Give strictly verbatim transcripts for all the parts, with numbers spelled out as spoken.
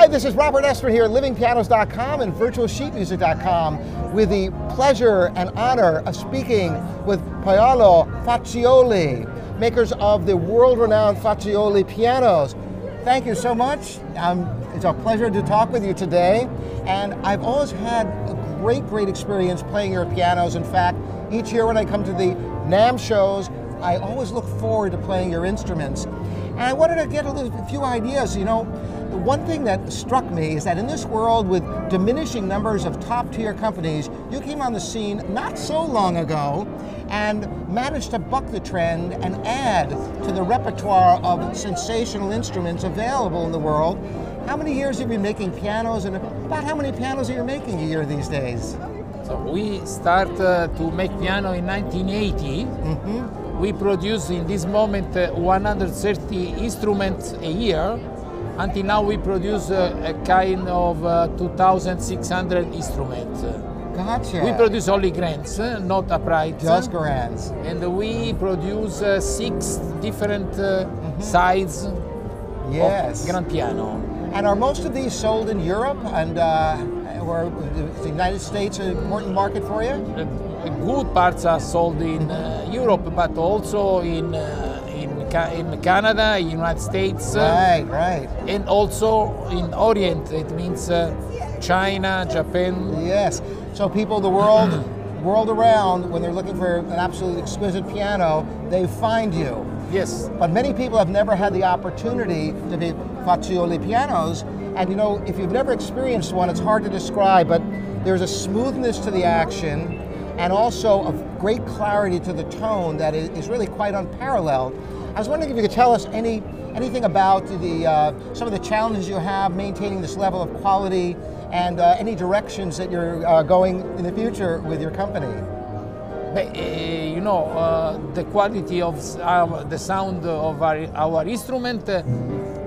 Hi, this is Robert Estrin here at living pianos dot com and virtual sheet music dot com with the pleasure and honor of speaking with Paolo Fazioli, makers of the world-renowned Fazioli Pianos. Thank you so much. Um, it's a pleasure to talk with you today. And I've always had a great, great experience playing your pianos. In fact, each year when I come to the NAMM shows, I always look forward to playing your instruments. And I wanted to get a, little, a few ideas. You know, the one thing that struck me is that in this world with diminishing numbers of top-tier companies, you came on the scene not so long ago and managed to buck the trend and add to the repertoire of sensational instruments available in the world. How many years have you been making pianos, and about how many pianos are you making a year these days? So we start uh, to make piano in nineteen eighty. Mm-hmm. We produce in this moment uh, one hundred thirty instruments a year. Until now we produce uh, a kind of uh, two thousand six hundred instruments. Gotcha. We produce only grants, uh, not upright. Just grants. And we produce uh, six different uh, mm-hmm. sides yes. of grand piano. And are most of these sold in Europe and uh, or the United States an important market for you? Uh, Good parts are sold in uh, Europe, but also in uh, in, ca in Canada, in United States, uh, right, right, and also in Orient. It means uh, China, Japan. Yes. So people, the world, world around, when they're looking for an absolutely exquisite piano, they find you. Yes. But many people have never had the opportunity to be Fazioli Pianos, and you know, if you've never experienced one, it's hard to describe. But there's a smoothness to the action, and also of great clarity to the tone that is really quite unparalleled. I was wondering if you could tell us any anything about the uh, some of the challenges you have maintaining this level of quality, and uh, any directions that you're uh, going in the future with your company. But, uh, you know, uh, the quality of our, the sound of our, our instrument, uh,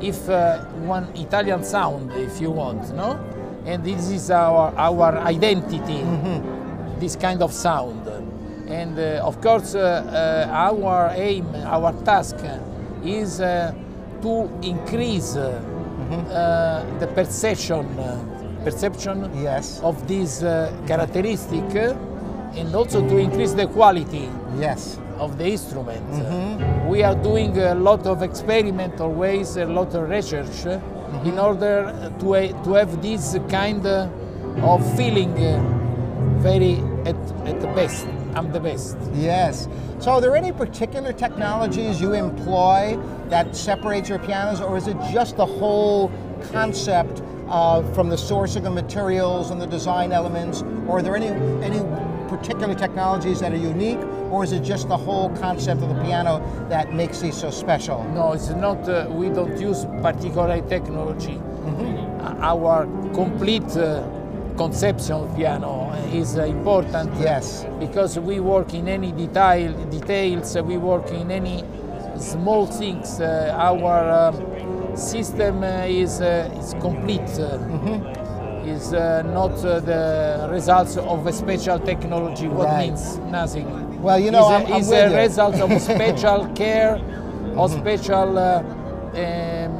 if uh, one Italian sound, if you want, no? And this is our, our identity. Mm-hmm. This kind of sound, and uh, of course uh, uh, our aim, our task is uh, to increase uh, mm-hmm. uh, the perception uh, perception yes. of this uh, characteristic, uh, and also to increase the quality yes. of the instrument. Mm-hmm. We are doing a lot of experiment always, a lot of research mm-hmm. in order to, uh, to have this kind of feeling uh, very at, at the best. I'm the best. Yes. So are there any particular technologies you employ that separates your pianos, or is it just the whole concept uh, from the sourcing of materials and the design elements, or are there any, any particular technologies that are unique, or is it just the whole concept of the piano that makes these so special? No, it's not, uh, we don't use particular technology. Mm-hmm. Our complete uh, conception of piano is important. Yes. Because we work in any detail, details, we work in any small things. Uh, our um, system uh, is, uh, is complete, uh, mm-hmm. is uh, not uh, the results of a special technology, what right. means nothing. Well, you know, it's I'm, a, I'm is with a you. result of special care, or mm-hmm. special uh, um,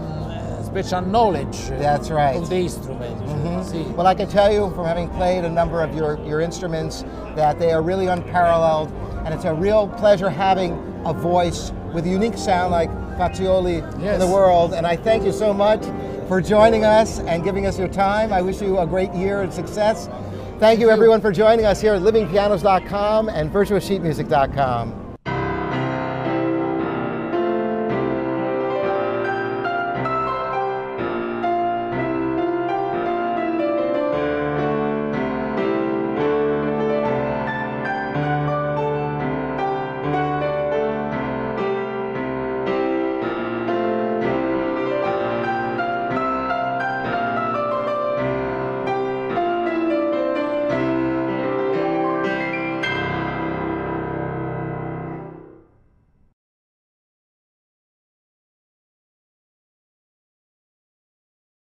special knowledge That's right. of the instrument. Mm-hmm. Well, I can tell you from having played a number of your, your instruments that they are really unparalleled, and it's a real pleasure having a voice with a unique sound like Fazioli yes. in the world. And I thank you so much for joining us and giving us your time. I wish you a great year and success. Thank you everyone for joining us here at living pianos dot com and virtual sheet music dot com.